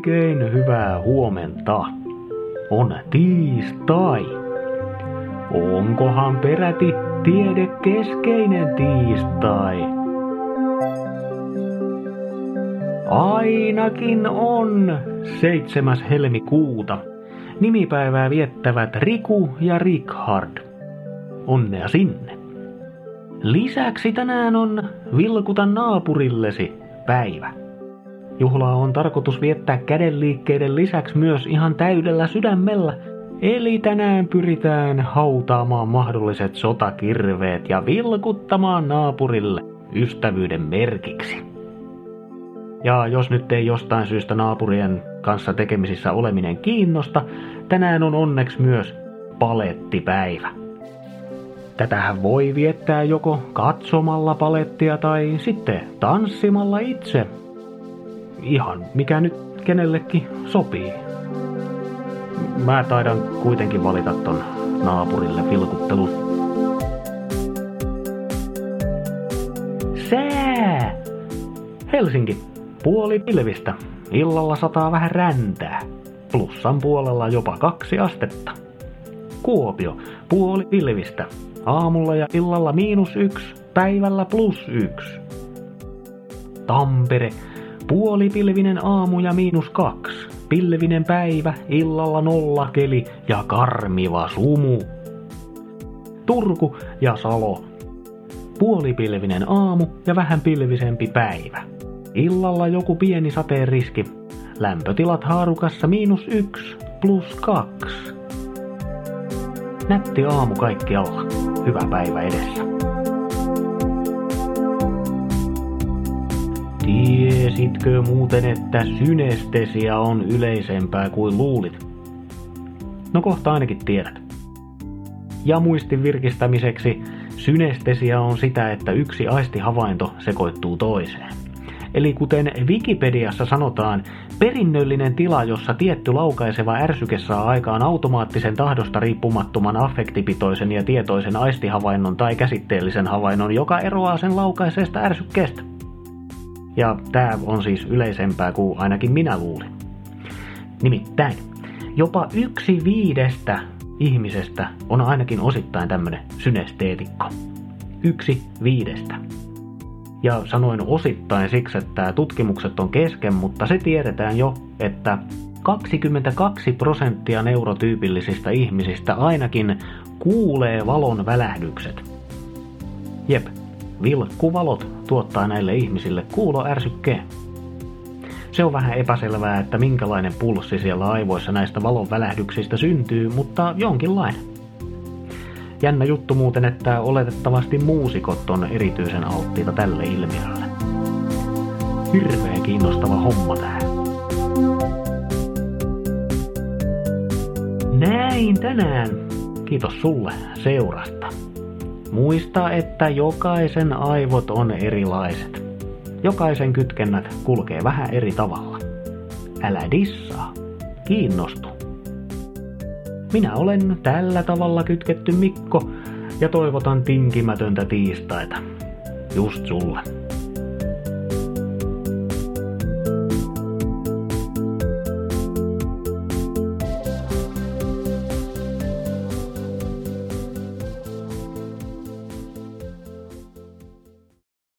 Oikein hyvää huomenta. On tiistai. Onkohan peräti tiedekeskeinen tiistai? Ainakin on 7. helmikuuta. Nimipäivää viettävät Riku ja Richard. Onnea sinne. Lisäksi tänään on Vilkuta naapurillesi päivä. Juhlaa on tarkoitus viettää kädenliikkeiden lisäksi myös ihan täydellä sydämellä, eli tänään pyritään hautaamaan mahdolliset sotakirveet ja vilkuttamaan naapurille ystävyyden merkiksi. Ja jos nyt ei jostain syystä naapurien kanssa tekemisissä oleminen kiinnosta, tänään on onneksi myös palettipäivä. Tätähän voi viettää joko katsomalla palettia tai sitten tanssimalla itse. Ihan mikä nyt kenellekin sopii. Mä taidan kuitenkin valita ton naapurille vilkuttelun. Sää! Helsinki, puoli pilvistä. Illalla sataa vähän räntää. Plussan puolella jopa 2 astetta. Kuopio, puoli pilvistä. Aamulla ja illalla -1, päivällä +1. Tampere, puolipilvinen aamu ja -2, pilvinen päivä, illalla 0 keli ja karmiva sumu. Turku ja Salo, puolipilvinen aamu ja vähän pilvisempi päivä. Illalla joku pieni sateen riski, lämpötilat haarukassa -1 + 2. Nätti aamu kaikkialla, hyvä päivä edessä. Tiesitkö muuten, että synestesia on yleisempää kuin luulit? No kohta ainakin tiedät. Ja muistin virkistämiseksi, synestesia on sitä, että yksi aistihavainto sekoittuu toiseen. Eli kuten Wikipediassa sanotaan, perinnöllinen tila, jossa tietty laukaiseva ärsyke saa aikaan automaattisen tahdosta riippumattoman affektipitoisen ja tietoisen aistihavainnon tai käsitteellisen havainnon, joka eroaa sen laukaiseesta ärsykkeestä. Ja tää on siis yleisempää kuin ainakin minä luulin. Nimittäin, jopa 1/5 ihmisestä on ainakin osittain tämmönen synesteetikko. 1/5. Ja sanoin osittain siksi, että tutkimukset on kesken, mutta se tiedetään jo, että 22% neurotyypillisistä ihmisistä ainakin kuulee valon välähdykset. Jep, vilkkuvalot tuottaa näille ihmisille kuuloärsykkeen. Se on vähän epäselvää, että minkälainen pulssi siellä aivoissa näistä valon välähdyksistä syntyy, mutta jonkinlainen. Jännä juttu muuten, että oletettavasti muusikot on erityisen alttiita tälle ilmiölle. Hirveän kiinnostava homma tää. Näin tänään. Kiitos sulle seurasta. Muista, että jokaisen aivot on erilaiset. Jokaisen kytkennät kulkee vähän eri tavalla. Älä dissaa. Kiinnostu. Minä olen tällä tavalla kytketty Mikko ja toivotan tinkimätöntä tiistaita. Just sulle.